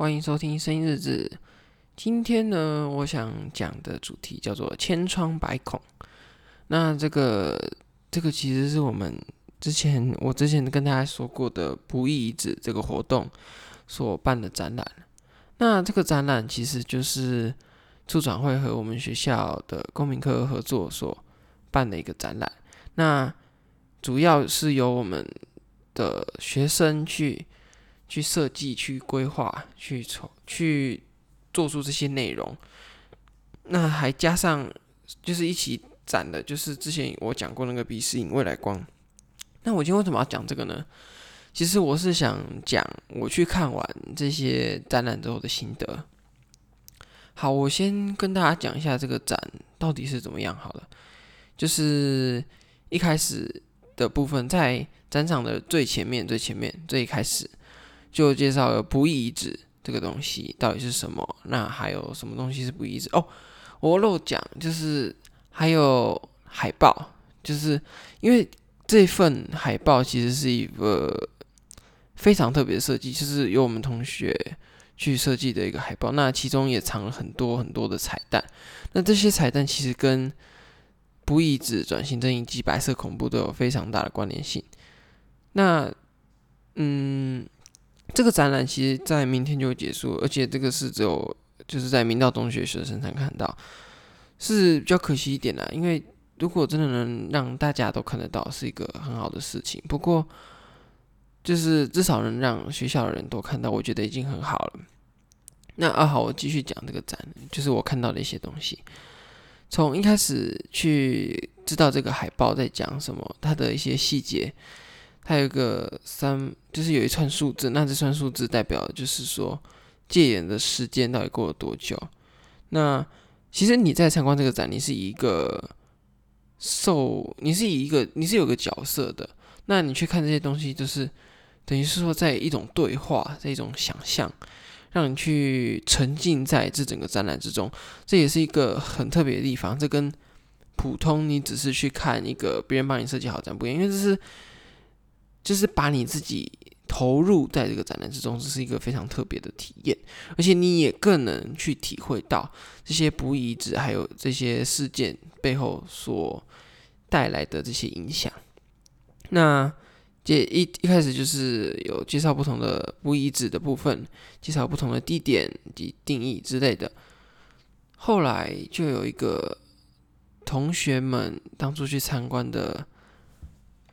欢迎收听声音日志。今天呢，我想讲的主题叫做千疮百孔。那这个其实是我之前跟大家说过的不义遗址这个活动所办的展览。那这个展览其实就是促转会和我们学校的公民科合作所办的一个展览。那主要是由我们的学生去设计、去规划、去做出这些内容。那还加上就是一起展的，就是之前我讲过那个鄙视影未来光。那我今天为什么要讲这个呢？其实我是想讲我去看完这些展览之后的心得。好，我先跟大家讲一下这个展到底是怎么样好了。就是一开始的部分，在展场的最前面最一开始就介绍了不义遗址这个东西到底是什么，那还有什么东西是不义遗址哦，我漏讲，就是还有海报，就是因为这份海报其实是一个非常特别的设计，就是由我们同学去设计的一个海报，那其中也藏了很多很多的彩蛋，那这些彩蛋其实跟不义遗址、转型正义及白色恐怖都有非常大的关联性。那这个展览其实在明天就会结束，而且这个是只有就是在明道中学学生才看到，是比较可惜一点啦，因为如果真的能让大家都看得到是一个很好的事情，不过就是至少能让学校的人都看到，我觉得已经很好了。那好，我继续讲这个展，就是我看到的一些东西，从一开始去知道这个海报在讲什么，它的一些细节，它有一个就是有一串数字，那这串数字代表就是说戒严的时间到底过了多久。那其实你在参观这个展，你是有个角色的，那你去看这些东西，就是等于是说在一种对话，在一种想象，让你去沉浸在这整个展览之中，这也是一个很特别的地方。这跟普通你只是去看一个别人帮你设计好的展不一样，因为这是就是把你自己投入在这个展览之中，这是一个非常特别的体验，而且你也更能去体会到这些不义遗址还有这些事件背后所带来的这些影响。那一开始就是有介绍不同的不义遗址的部分，介绍不同的地点及定义之类的。后来就有一个同学们当初去参观的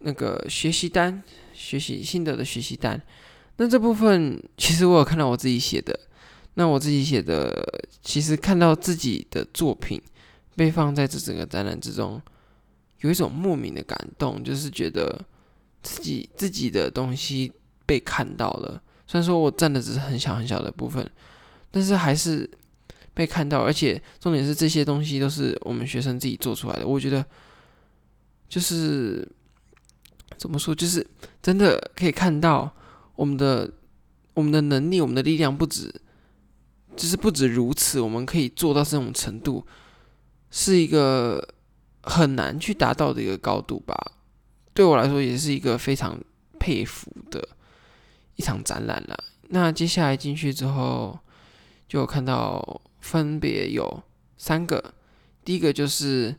那个心得的学习单，那这部分其实我有看到我自己写的，那我自己写的其实看到自己的作品被放在这整个展览之中，有一种莫名的感动，就是觉得自己的东西被看到了，虽然说我占的只是很小很小的部分，但是还是被看到，而且重点是这些东西都是我们学生自己做出来的，我觉得就是怎么说，就是真的可以看到我们的能力，我们的力量不止如此，我们可以做到这种程度，是一个很难去达到的一个高度吧。对我来说也是一个非常佩服的一场展览啦。那接下来进去之后，就有看到分别有三个，第一个就是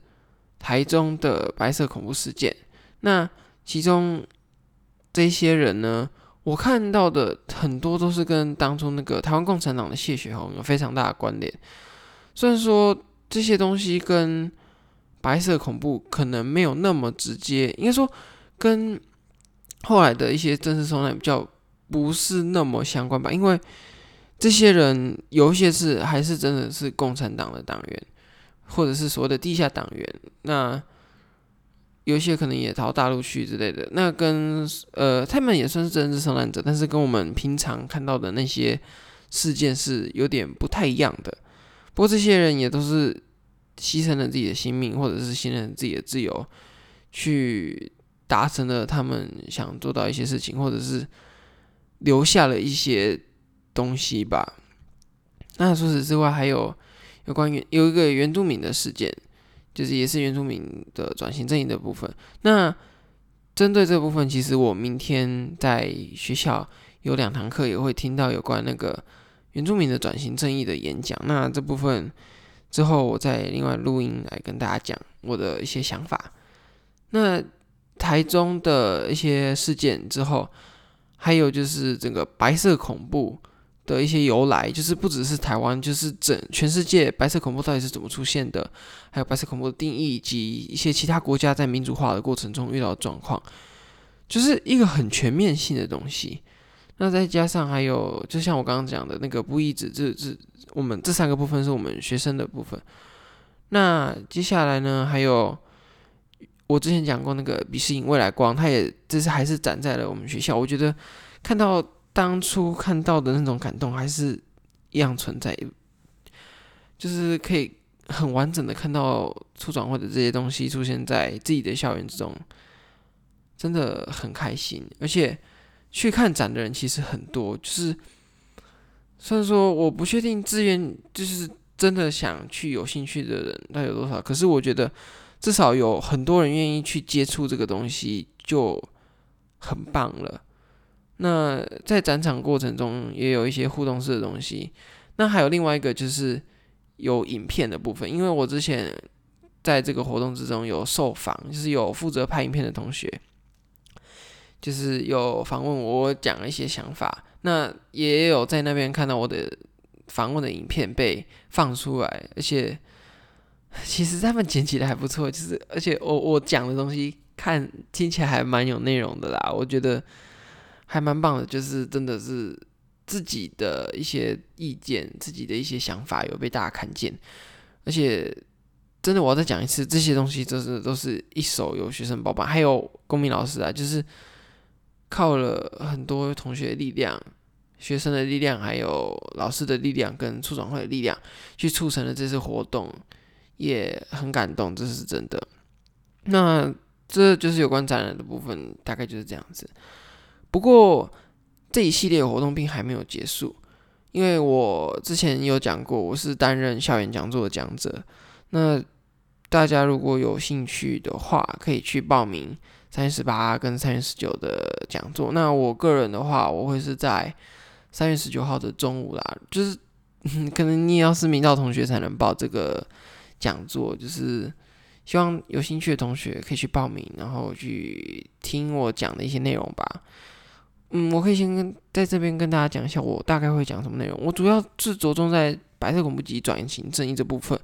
台中的白色恐怖事件，那其中这些人呢，我看到的很多都是跟当初那个台湾共产党的谢雪红有非常大的关联。虽然说这些东西跟白色恐怖可能没有那么直接，应该说跟后来的一些政治受难比较不是那么相关吧，因为这些人有一些是还是真的是共产党的党员，或者是所谓的地下党员，那有一些可能也逃大陆去之类的，那跟他们也算是政治受难者，但是跟我们平常看到的那些事件是有点不太一样的。不过这些人也都是牺牲了自己的性命，或者是牺牲了自己的自由，去达成了他们想做到一些事情，或者是留下了一些东西吧。那除此之外，还有一个原住民的事件。就是也是原住民的转型正义的部分。那针对这部分，其实我明天在学校有2堂课也会听到有关那个原住民的转型正义的演讲。那这部分之后我再另外录音来跟大家讲我的一些想法。那台中的一些事件之后，还有就是整个白色恐怖的一些由来，就是不只是台湾，就是全世界白色恐怖到底是怎么出现的，还有白色恐怖的定义，以及一些其他国家在民主化的过程中遇到的状况，就是一个很全面性的东西。那再加上还有就像我刚刚讲的那个不义指这我们这三个部分是我们学生的部分。那接下来呢，还有我之前讲过那个鄙视营未来光，它也这次还是展在了我们学校。我觉得看到当初看到的那种感动还是一样存在，就是可以很完整的看到促转会的这些东西出现在自己的校园之中，真的很开心。而且去看展的人其实很多，就是虽然说我不确定资源就是真的想去有兴趣的人到底有多少，可是我觉得至少有很多人愿意去接触这个东西就很棒了。那在展场过程中也有一些互动式的东西。那还有另外一个就是有影片的部分，因为我之前在这个活动之中有受访，就是有负责拍影片的同学就是有访问我讲一些想法，那也有在那边看到我的访问的影片被放出来，而且其实他们剪辑的还不错，就是而且我讲的东西听起来还蛮有内容的啦，我觉得还蛮棒的，就是真的是自己的一些意见，自己的一些想法有被大家看见。而且真的我要再讲一次，这些东西都是一手有学生包办，还有公民老师啊，就是靠了很多同学的力量、学生的力量，还有老师的力量跟促转会的力量，去促成了这次活动，也很感动，这是真的。那这就是有关展览的部分，大概就是这样子。不过这一系列活动并还没有结束，因为我之前有讲过，我是担任校园讲座的讲者。那大家如果有兴趣的话，可以去报名3月18跟3月19的讲座。那我个人的话，我会是在3月19号的中午啦，就是可能你也要是明道同学才能报这个讲座，就是希望有兴趣的同学可以去报名，然后去听我讲的一些内容吧。我可以先在这边跟大家讲一下我大概会讲什么内容。我主要是着重在白色恐怖及转型正义这部分。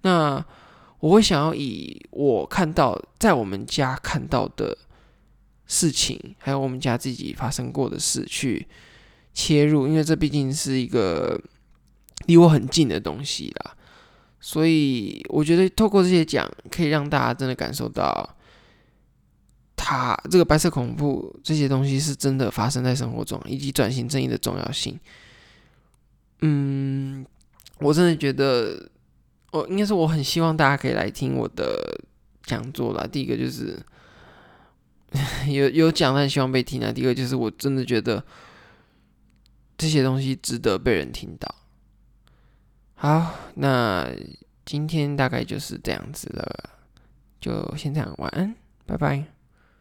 那我会想要以我看到在我们家看到的事情，还有我们家自己发生过的事去切入，因为这毕竟是一个离我很近的东西啦，所以我觉得透过这些讲可以让大家真的感受到它这个白色恐怖这些东西是真的发生在生活中，以及转型正义的重要性。我真的觉得应该是我很希望大家可以来听我的讲座啦。第一个就是有讲但希望被听啊。第二个就是我真的觉得这些东西值得被人听到。好，那今天大概就是这样子了，就先这样，晚安，拜拜。